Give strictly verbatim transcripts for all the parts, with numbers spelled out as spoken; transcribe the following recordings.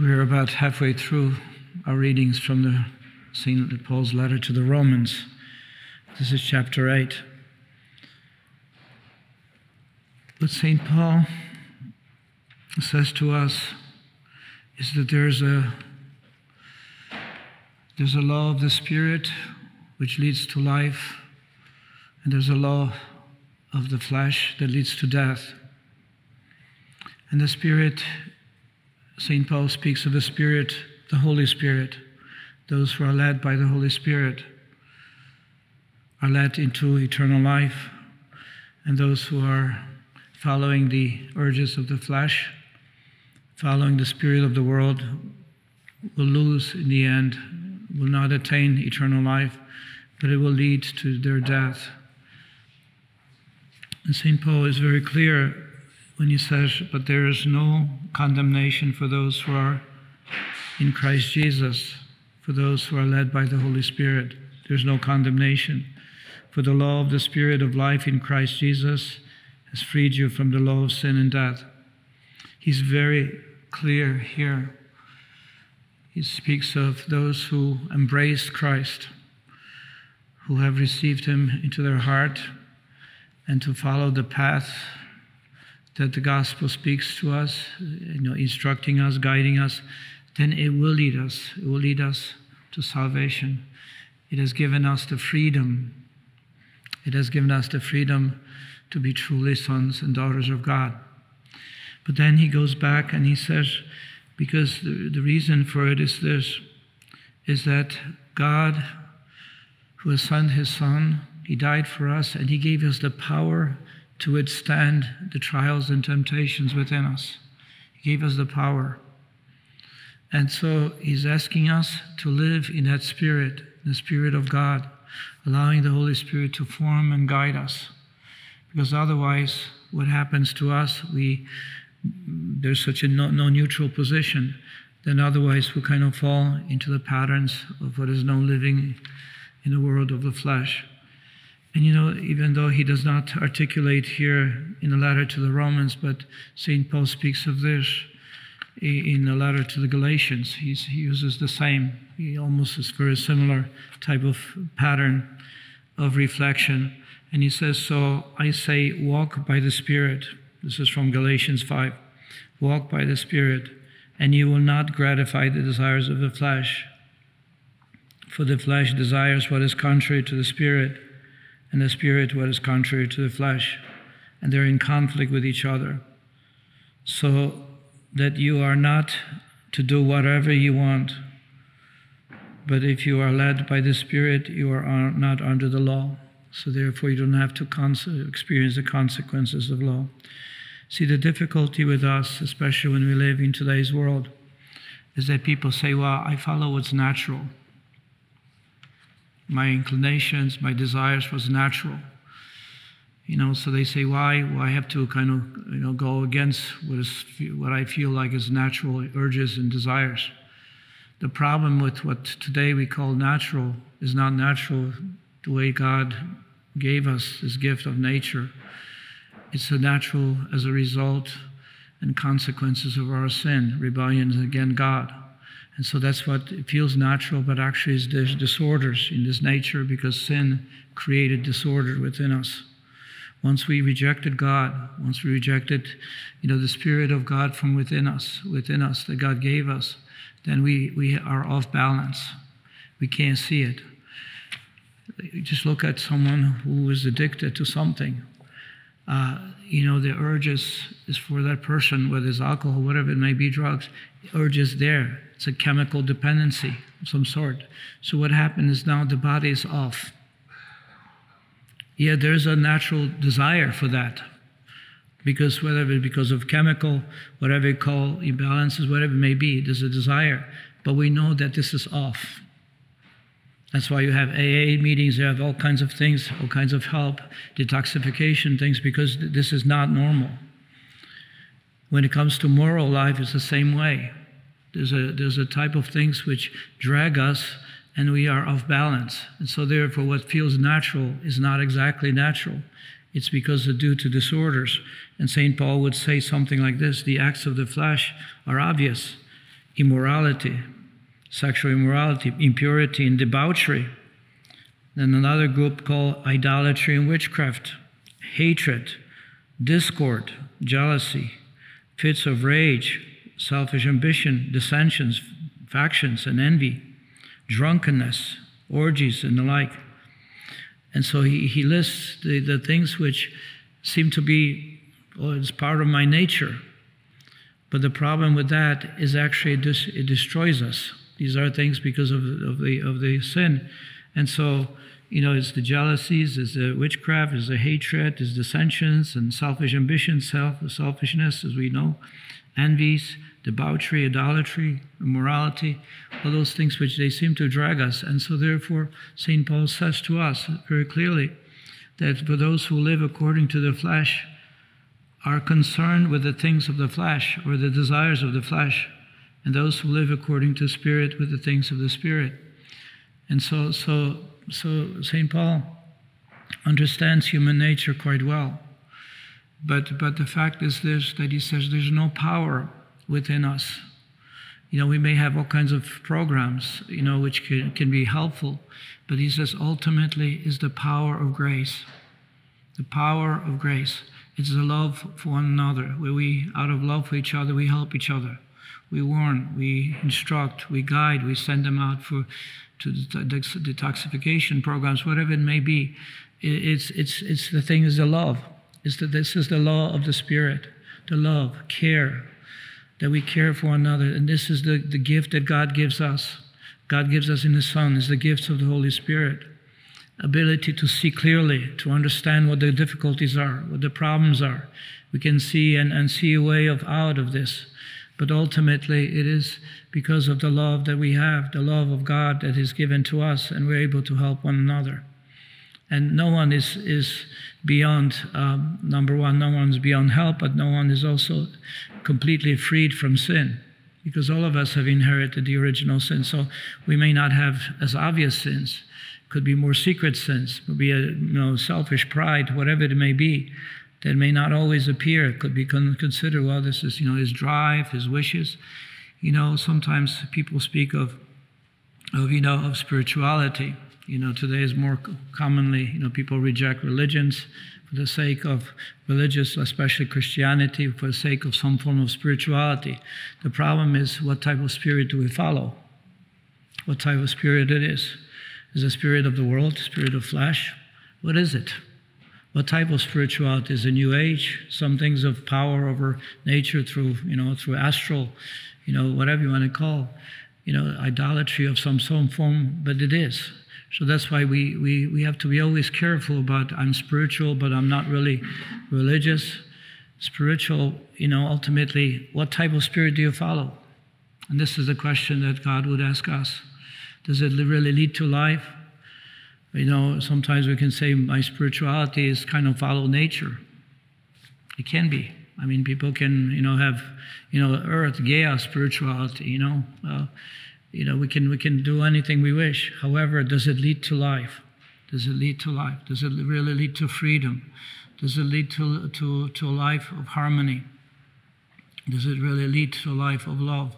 We're about halfway through our readings from the Saint Paul's letter to the Romans. This is chapter eight. What Saint Paul says to us is that there's a there's a law of the Spirit which leads to life, and there's a law of the flesh that leads to death. And the Spirit, Saint Paul speaks of the Spirit, the Holy Spirit. Those who are led by the Holy Spirit are led into eternal life, and those who are following the urges of the flesh, following the spirit of the world, will lose in the end, will not attain eternal life, but it will lead to their death. And Saint Paul is very clear when he says, but there is no condemnation for those who are in Christ Jesus, for those who are led by the Holy Spirit. There's no condemnation. For the law of the Spirit of life in Christ Jesus has freed you from the law of sin and death. He's very clear here. He speaks of those who embrace Christ, who have received him into their heart, and to follow the path that the gospel speaks to us, you know, instructing us, guiding us, then it will lead us. It will lead us to salvation. It has given us the freedom. It has given us the freedom to be truly sons and daughters of God. But then he goes back and he says, because the, the reason for it is this, is that God, who has sent his Son, he died for us, and he gave us the power to withstand the trials and temptations within us. He gave us the power. And so he's asking us to live in that Spirit, the Spirit of God, allowing the Holy Spirit to form and guide us. Because otherwise, what happens to us, we there's such a no, no neutral position, then otherwise we kind of fall into the patterns of what is known living in the world of the flesh. And you know, even though he does not articulate here in the letter to the Romans, but Saint Paul speaks of this in the letter to the Galatians. He's, he uses the same, he almost is very similar type of pattern of reflection. And he says, so I say, walk by the Spirit. This is from Galatians five. Walk by the Spirit, and you will not gratify the desires of the flesh. For the flesh desires what is contrary to the Spirit, and the Spirit what is contrary to the flesh, and they're in conflict with each other, so that you are not to do whatever you want. But if you are led by the Spirit, you are not under the law. So therefore, you don't have to cons- experience the consequences of law. See, the difficulty with us, especially when we live in today's world, is that people say, well, I follow what's natural. My inclinations, my desires was natural. You know, so they say, why? Well, I have to kind of, you know, go against what is what I feel like is natural urges and desires. The problem with what today we call natural is not natural. The way God gave us this gift of nature, it's a natural as a result and consequences of our sin, rebellion against God. And so that's what it feels natural, but actually there's disorders in this nature because sin created disorder within us. Once we rejected God, once we rejected, you know, the Spirit of God from within us, within us that God gave us, then we, we are off balance. We can't see it. You just look at someone who is addicted to something. Uh, you know, the urges is for that person, whether it's alcohol, whatever it may be, drugs, the urge is there. It's a chemical dependency of some sort. So what happens is now the body is off. Yeah, there's a natural desire for that. Because whether it's because of chemical, whatever you call imbalances, whatever it may be, there's a desire. But we know that this is off. That's why you have A A meetings, you have all kinds of things, all kinds of help, detoxification things, because th- this is not normal. When it comes to moral life, it's the same way. There's a, there's a type of things which drag us, and we are off balance. And so therefore, what feels natural is not exactly natural. It's because it's due to disorders. And Saint Paul would say something like this, the acts of the flesh are obvious. immorality, sexual immorality, impurity and debauchery. Then another group called idolatry and witchcraft, hatred, discord, jealousy, fits of rage, selfish ambition, dissensions, factions and envy, drunkenness, orgies and the like. And so he, he lists the, the things which seem to be, well, it's part of my nature. But the problem with that is actually it, dis- it destroys us. These are things because of, of the of the sin. And so, you know, it's the jealousies, it's the witchcraft, it's the hatred, it's dissensions and selfish ambition, self selfishness, as we know, envies, debauchery, idolatry, immorality, all those things which they seem to drag us. And so therefore, Saint Paul says to us very clearly that for those who live according to the flesh, are concerned with the things of the flesh or the desires of the flesh, and those who live according to the Spirit with the things of the Spirit. And so so, so Saint Paul understands human nature quite well. But, but the fact is this, that he says there's no power within us. You know, we may have all kinds of programs, you know, which can, can be helpful, but he says ultimately is the power of grace. The power of grace. It's the love for one another, where we, out of love for each other, we help each other. We warn, we instruct, we guide, we send them out for to detoxification programs, whatever it may be. It's it's it's the thing is the love. It's that this is the law of the Spirit, the love, care, that we care for one another. And this is the, the gift that God gives us. God gives us in His Son, is the gifts of the Holy Spirit. Ability to see clearly, to understand what the difficulties are, what the problems are. We can see and, and see a way of out of this. But ultimately, it is because of the love that we have, the love of God that is given to us, and we're able to help one another. And no one is, is beyond, um, number one, no one's beyond help, but no one is also completely freed from sin, because all of us have inherited the original sin. So we may not have as obvious sins, could be more secret sins, could be a, you know, selfish pride, whatever it may be, that may not always appear. It could be con- considered, well, this is, you know, his drive, his wishes. You know, sometimes people speak of, of, you know, of spirituality. You know, today is more co- commonly, you know, people reject religions for the sake of religious, especially Christianity, for the sake of some form of spirituality. The problem is, what type of spirit do we follow? What type of spirit it is? Is the spirit of the world, spirit of flesh? What is it? What type of spirituality is a new age? Some things of power over nature through, you know, through astral, you know, whatever you want to call, you know, idolatry of some some form, but it is. So that's why we we we have to be always careful about, I'm spiritual, but I'm not really religious. Spiritual, you know, ultimately, what type of spirit do you follow? And this is the question that God would ask us. Does it really lead to life? You know, sometimes we can say my spirituality is kind of follow nature. It can be. I mean, people can, you know, have, you know, earth, Gaia spirituality, you know. Uh, you know, we can we can do anything we wish. However, does it lead to life? Does it lead to life? Does it really lead to freedom? Does it lead to, to, to a life of harmony? Does it really lead to a life of love?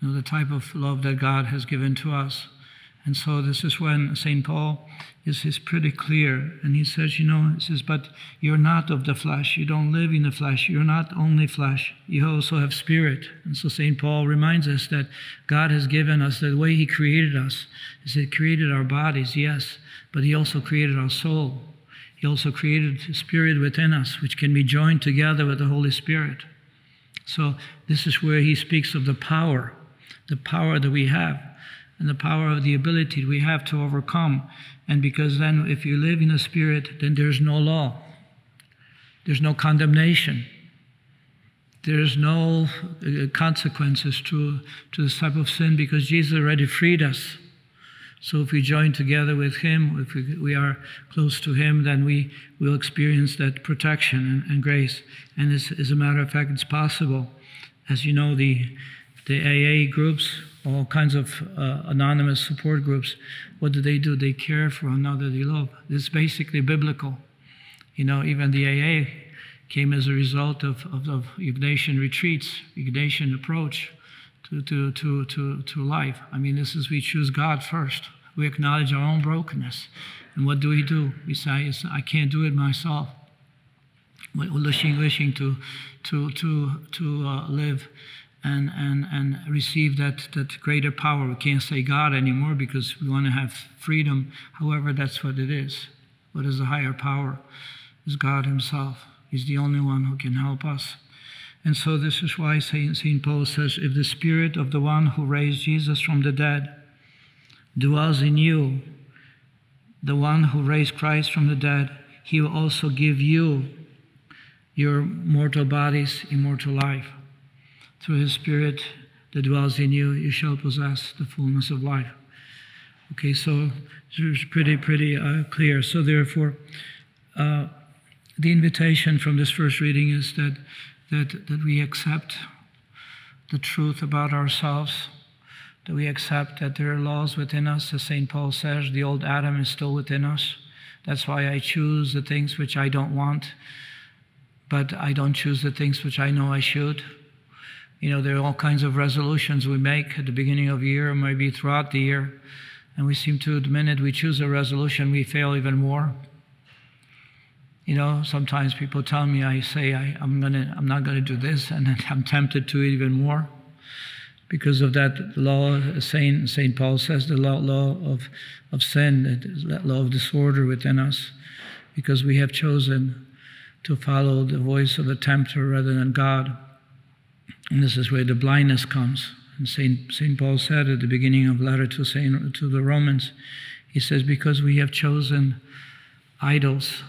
You know, the type of love that God has given to us. And so this is when Saint Paul is, is pretty clear. And he says, you know, he says, but you're not of the flesh. You don't live in the flesh. You're not only flesh. You also have spirit. And so Saint Paul reminds us that God has given us the way He created us. He said, created our bodies, yes, but He also created our soul. He also created spirit within us, which can be joined together with the Holy Spirit. So this is where he speaks of the power. The power that we have, and the power of the ability we have to overcome. And because then if you live in the Spirit, then there's no law. There's no condemnation. There's no consequences to, to this type of sin, because Jesus already freed us. So if we join together with Him, if we, we are close to Him, then we will experience that protection and, and grace. And as, as a matter of fact, it's possible. As you know, the The A A groups, all kinds of uh, anonymous support groups, what do they do? They care for another, they love. It's basically biblical. You know, even the A A came as a result of, of, of Ignatian retreats, Ignatian approach. to, to, to, to, to life. I mean, this is, we choose God first. We acknowledge our own brokenness. And what do we do? We say, I can't do it myself. We're wishing, wishing to, to, to, to uh, live and, and, and receive that, that greater power. We can't say God anymore because we want to have freedom. However, that's what it is. What is the higher power? It's God himself. He's the only one who can help us. And so this is why Saint Paul says, if the spirit of the one who raised Jesus from the dead dwells in you, the one who raised Christ from the dead, he will also give you your mortal bodies, immortal life. Through his spirit that dwells in you, you shall possess the fullness of life. Okay, so it's pretty, pretty uh, clear. So therefore, uh, the invitation from this first reading is that that that we accept the truth about ourselves, that we accept that there are laws within us, as Saint Paul says, the old Adam is still within us. That's why I choose the things which I don't want, but I don't choose the things which I know I should. You know, there are all kinds of resolutions we make at the beginning of the year, or maybe throughout the year, and we seem to, the minute we choose a resolution, we fail even more. You know, sometimes people tell me, I say, I, I'm gonna, I'm not gonna do this, and then I'm tempted to even more. Because of that law, Saint Saint Paul says, the law, law of, of sin, that law of disorder within us, because we have chosen to follow the voice of the tempter rather than God. And this is where the blindness comes. And Saint Saint Paul said at the beginning of the letter to Saint to the Romans, he says, because we have chosen idols,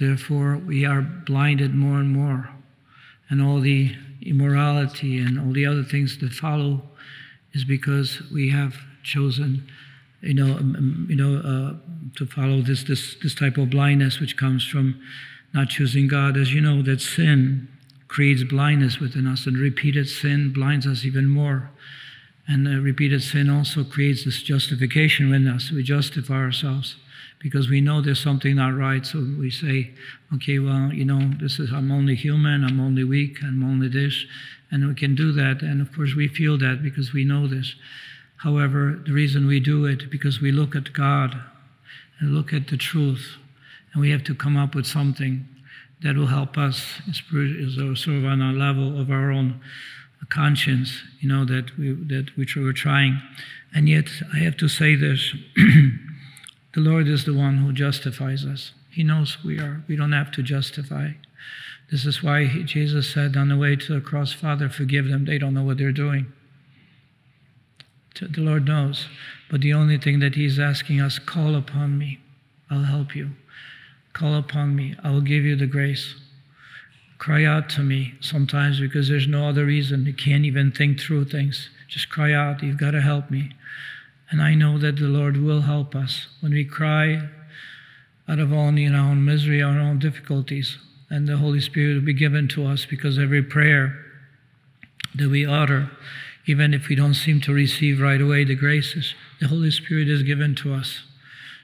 therefore we are blinded more and more, and all the immorality and all the other things that follow is because we have chosen, you know, um, you know, uh, to follow this this this type of blindness which comes from not choosing God. As you know, that sin creates blindness within us, and repeated sin blinds us even more. And uh, repeated sin also creates this justification within us. We justify ourselves because we know there's something not right. So we say, okay, well, you know, this is, I'm only human, I'm only weak, I'm only this, and we can do that. And of course, we feel that because we know this. However, the reason we do it, because we look at God and look at the truth, and we have to come up with something that will help us, sort of on a level of our own conscience, you know, that we that which we were trying. And yet, I have to say this, the Lord is the one who justifies us. He knows we are. We don't have to justify. This is why he, Jesus said on the way to the cross, Father, forgive them. They don't know what they're doing. The Lord knows. But the only thing that he's asking us, call upon me. I'll help you. Call upon me. I will give you the grace. Cry out to me sometimes because there's no other reason. You can't even think through things. Just cry out. You've got to help me. And I know that the Lord will help us when we cry out of all you know, our own misery, our own difficulties. And the Holy Spirit will be given to us because every prayer that we utter, even if we don't seem to receive right away the graces, the Holy Spirit is given to us.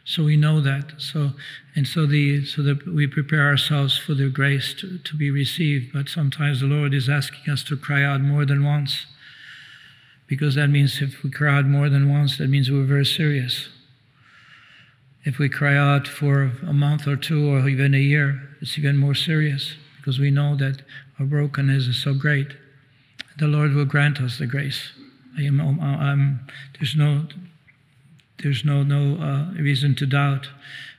So we know that. So and so the so that we prepare ourselves for the grace to, to be received. But sometimes the Lord is asking us to cry out more than once. Because that means if we cry out more than once, that means we're very serious. If we cry out for a month or two or even a year, it's even more serious because we know that our brokenness is so great. The Lord will grant us the grace. I am I'm there's no There's no no uh, reason to doubt.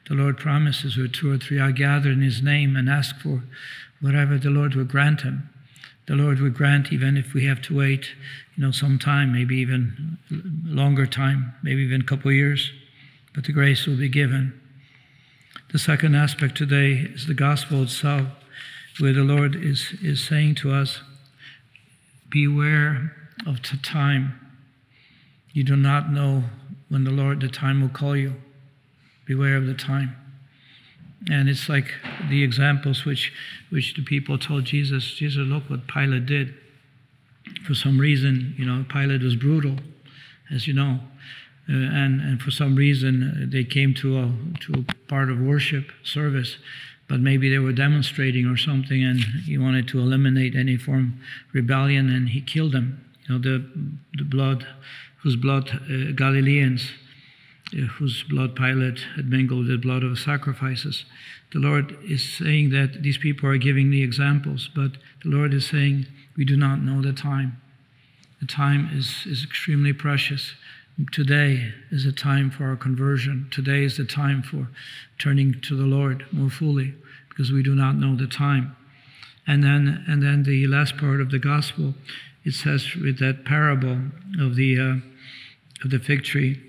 The Lord promises where two or three are gathered in his name and ask for whatever the Lord will grant him. The Lord will grant even if we have to wait, you know, some time, maybe even longer time, maybe even a couple of years, but the grace will be given. The second aspect today is the gospel itself, where the Lord is, is saying to us, beware of the time. You do not know when the Lord, the time will call you. Beware of the time. And it's like the examples which which the people told Jesus. Jesus, look what Pilate did. For some reason, you know, Pilate was brutal, as you know. Uh, and, and for some reason, they came to a, to a part of worship service, but maybe they were demonstrating or something, and he wanted to eliminate any form of rebellion, and he killed them. You know, the, the blood, whose blood uh, Galileans, uh, whose blood Pilate had mingled the blood of sacrifices. The Lord is saying that these people are giving the examples, but the Lord is saying, we do not know the time. The time is, is extremely precious. Today is a time for our conversion. Today is the time for turning to the Lord more fully, because we do not know the time. And then, and then the last part of the gospel, it says with that parable of the uh, of the fig tree,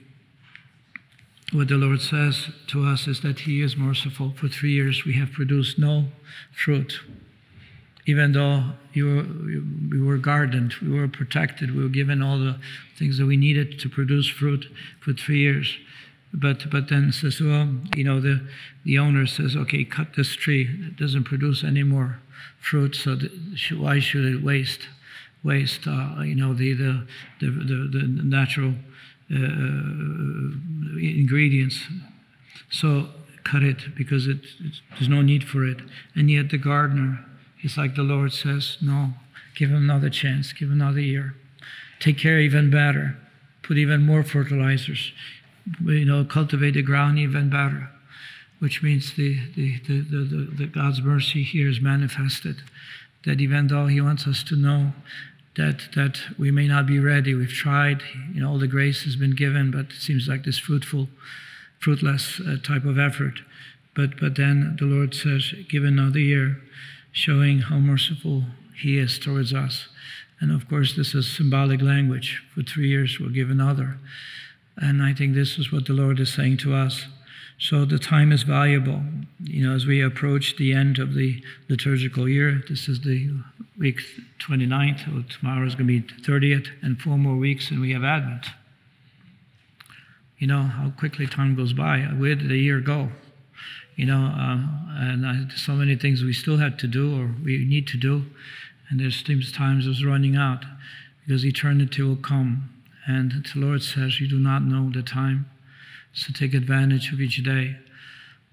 what the Lord says to us is that He is merciful. For three years we have produced no fruit, even though you were, we were gardened, we were protected, we were given all the things that we needed to produce fruit for three years. But but then says, well, you know, the, the owner says, okay, cut this tree. It doesn't produce any more fruit, so th- why should it waste waste? Uh, you know, the the the, the, the natural uh, ingredients. So cut it, because it, it there's no need for it. And yet the gardener, it's like the Lord says, no, give him another chance, give him another year. Take care even better. Put even more fertilizers. You know, cultivate the ground even better, which means the, the, the, the, the God's mercy here is manifested, that even though He wants us to know that that we may not be ready, we've tried, you know, all the grace has been given, but it seems like this fruitful, fruitless uh, type of effort. But but then the Lord says, give another year, showing how merciful He is towards us. And of course, this is symbolic language. For three years, we'll give another. And I think this is what the Lord is saying to us. So the time is valuable. You know, as we approach the end of the liturgical year, this is the week twenty-ninth, or tomorrow is going to be the thirtieth, and four more weeks, and we have Advent. You know, how quickly time goes by. Where did the year go? You know, uh, and I, so many things we still had to do, or we need to do, and there's times it's running out, because eternity will come. And the Lord says, you do not know the time, so take advantage of each day.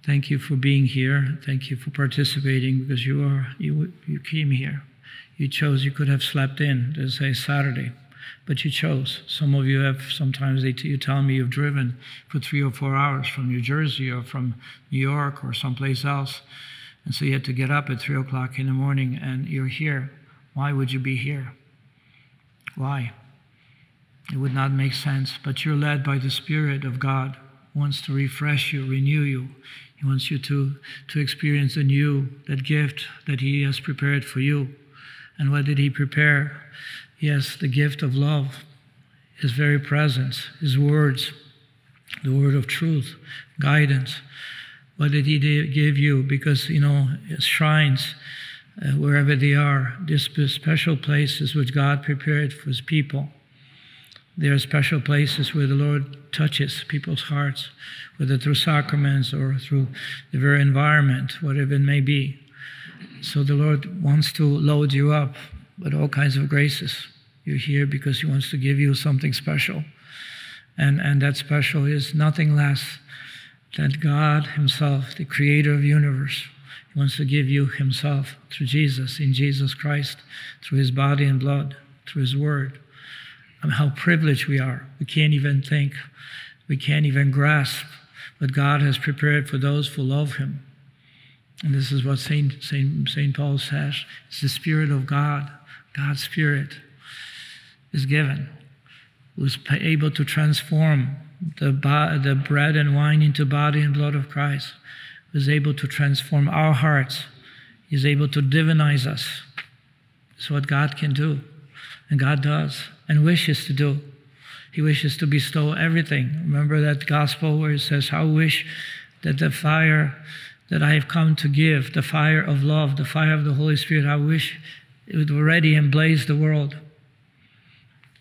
Thank you for being here. Thank you for participating, because you are you you came here. You chose. You could have slept in. There's a Saturday, but you chose. Some of you have, sometimes they t- you tell me you've driven for three or four hours from New Jersey or from New York or someplace else, and so you had to get up at three o'clock in the morning, and you're here. Why would you be here? Why? It would not make sense, but you're led by the Spirit of God, who wants to refresh you, renew you. He wants you to, to experience anew that gift that He has prepared for you. And what did He prepare? Yes, the gift of love, His very presence, His words, the word of truth, guidance. What did He give you? Because, you know, shrines, uh, wherever they are, these special places which God prepared for His people. There are special places where the Lord touches people's hearts, whether through sacraments or through the very environment, whatever it may be. So the Lord wants to load you up with all kinds of graces. You're here because He wants to give you something special. And, and that special is nothing less than God Himself, the Creator of the universe. He wants to give you Himself through Jesus, in Jesus Christ, through His body and blood, through His word. And how privileged we are. We can't even think. We can't even grasp what God has prepared for those who love Him. And this is what Saint Saint Saint Paul says. It's the Spirit of God. God's Spirit is given, who's able to transform the, bo- the bread and wine into body and blood of Christ, who's able to transform our hearts, is able to divinize us. It's what God can do. And God does, and wishes to do. He wishes to bestow everything. Remember that gospel where it says, how wish that the fire that I have come to give, the fire of love, the fire of the Holy Spirit, I wish it would already emblaze the world.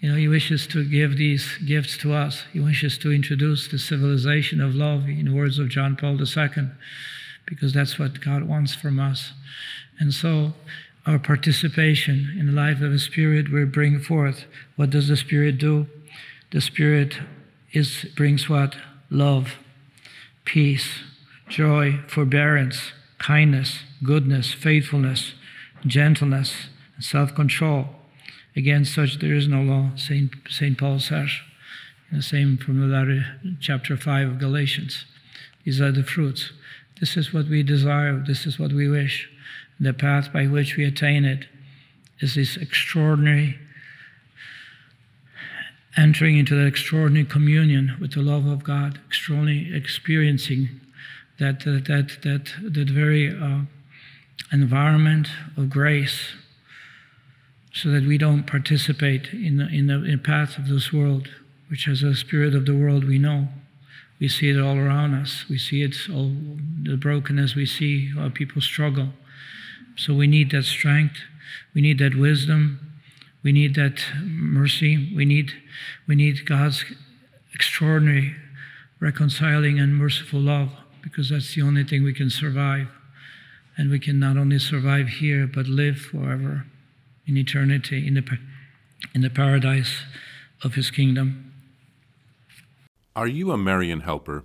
You know, He wishes to give these gifts to us. He wishes to introduce the civilization of love, in the words of John Paul the Second, because that's what God wants from us. And so, our participation in the life of the Spirit will bring forth. What does the Spirit do? The Spirit is brings what? Love, peace, joy, forbearance, kindness, goodness, faithfulness, gentleness, and self-control. Against such there is no law, Saint Paul says. And the same from the chapter five of Galatians. These are the fruits. This is what we desire. This is what we wish. The path by which we attain it is this extraordinary entering into that extraordinary communion with the love of God, extraordinary experiencing that that that that, that very uh, environment of grace, so that we don't participate in the, in the in the path of this world, which has a spirit of the world we know. We see it all around us. We see it all, the brokenness. We see how people struggle. So we need that strength. We need that wisdom. We need that mercy. We need, we need God's extraordinary, reconciling and merciful love, because that's the only thing we can survive. And we can not only survive here, but live forever in eternity, in the, in the paradise of His kingdom. Are you a Marian helper?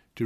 to